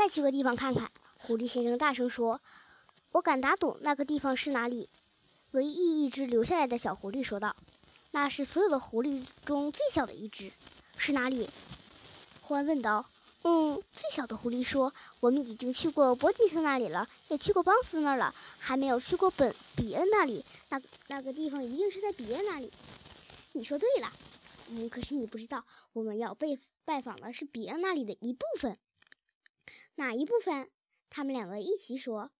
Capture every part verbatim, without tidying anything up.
再去个地方看看。”狐狸先生大声说。我敢打赌那个地方是哪里。唯一一只留下来的小狐狸说道：“那是所有的狐狸中最小的一只。”“是哪里？”獾问道。嗯，最小的狐狸说：“我们已经去过伯吉斯那里了，也去过邦斯那儿了，还没有去过本比恩那里。那那个地方一定是在比恩那里。”“你说对了。”“嗯，可是你不知道，我们要被拜访的是比恩那里的一部分。”“哪一部分？”他们两个一起说。“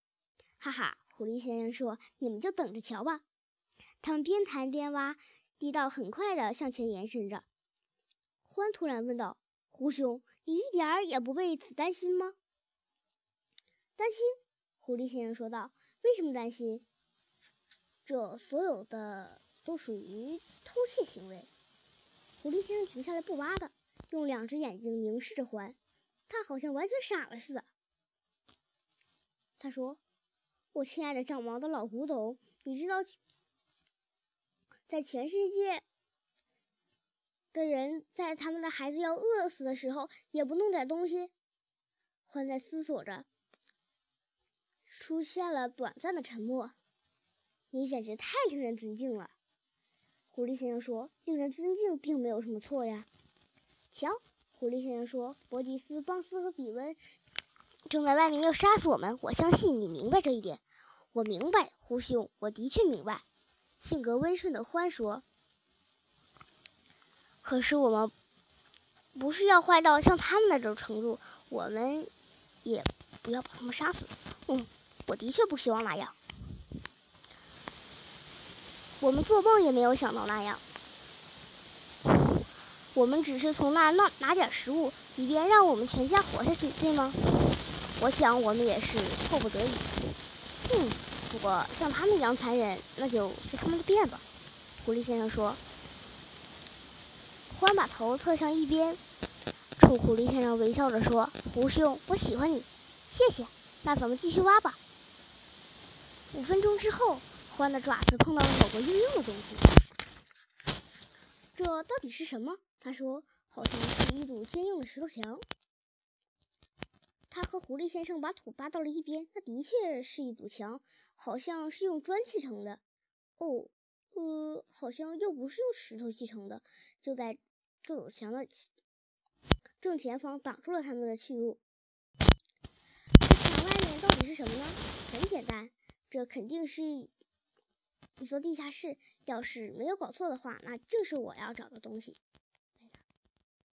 哈哈！”狐狸先生说，“你们就等着瞧吧。”他们边谈边挖，地道很快地向前延伸着。獾突然问道：“狐兄，你一点儿也不为此担心吗？”“担心？”狐狸先生说道，“为什么担心？这所有的都属于偷窃行为。”狐狸先生停下来不挖的，用两只眼睛凝视着獾，他好像完全傻了似的。他说：“我亲爱的长毛的老古董，你知道在全世界的人在他们的孩子要饿死的时候也不弄点东西？”獾在思索着，出现了短暂的沉默。“你简直太令人尊敬了。”狐狸先生说，“令人尊敬并没有什么错呀。”“瞧！”狐狸先生说，“伯吉斯、邦斯和比温正在外面要杀死我们，我相信你明白这一点。”“我明白，狐兄，我的确明白。”性格温顺的獾说，“可是我们不是要坏到像他们那种程度，我们也不要把他们杀死。”“嗯，我的确不希望那样。我们做梦也没有想到那样。我们只是从那儿拿拿点食物，以便让我们全家活下去，对吗？”“我想我们也是迫不得已。”“嗯，不过像他们一样残忍，那就随他们的便吧。”狐狸先生说。獾把头侧向一边，冲狐狸先生微笑着说：“狐兄，我喜欢你。”“谢谢。那咱们继续挖吧。”五分钟之后，獾的爪子碰到了某个硬硬的东西。“这到底是什么？”他说，“好像是一堵坚硬的石头墙。”他和狐狸先生把土扒到了一边，那的确是一堵墙，好像是用砖砌成的。哦，呃，好像又不是用石头砌成的。就在这堵墙的正前方，挡住了他们的去路。这墙外面到底是什么呢？很简单，这肯定是一座地下室。要是没有搞错的话，那正是我要找的东西。